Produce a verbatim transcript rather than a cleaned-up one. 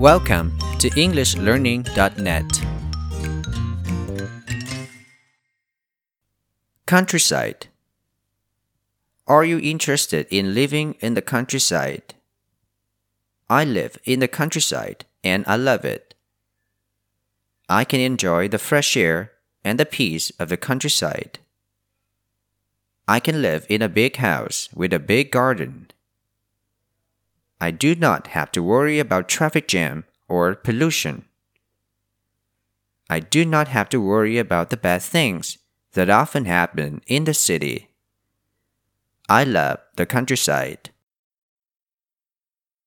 Welcome to English Learning dot net. Countryside. Are you interested in living in the countryside? I live in the countryside and I love it. I can enjoy the fresh air and the peace of the countryside. I can live in a big house with a big garden. I do not have to worry about traffic jam or pollution. I do not have to worry about the bad things that often happen in the city. I love the countryside.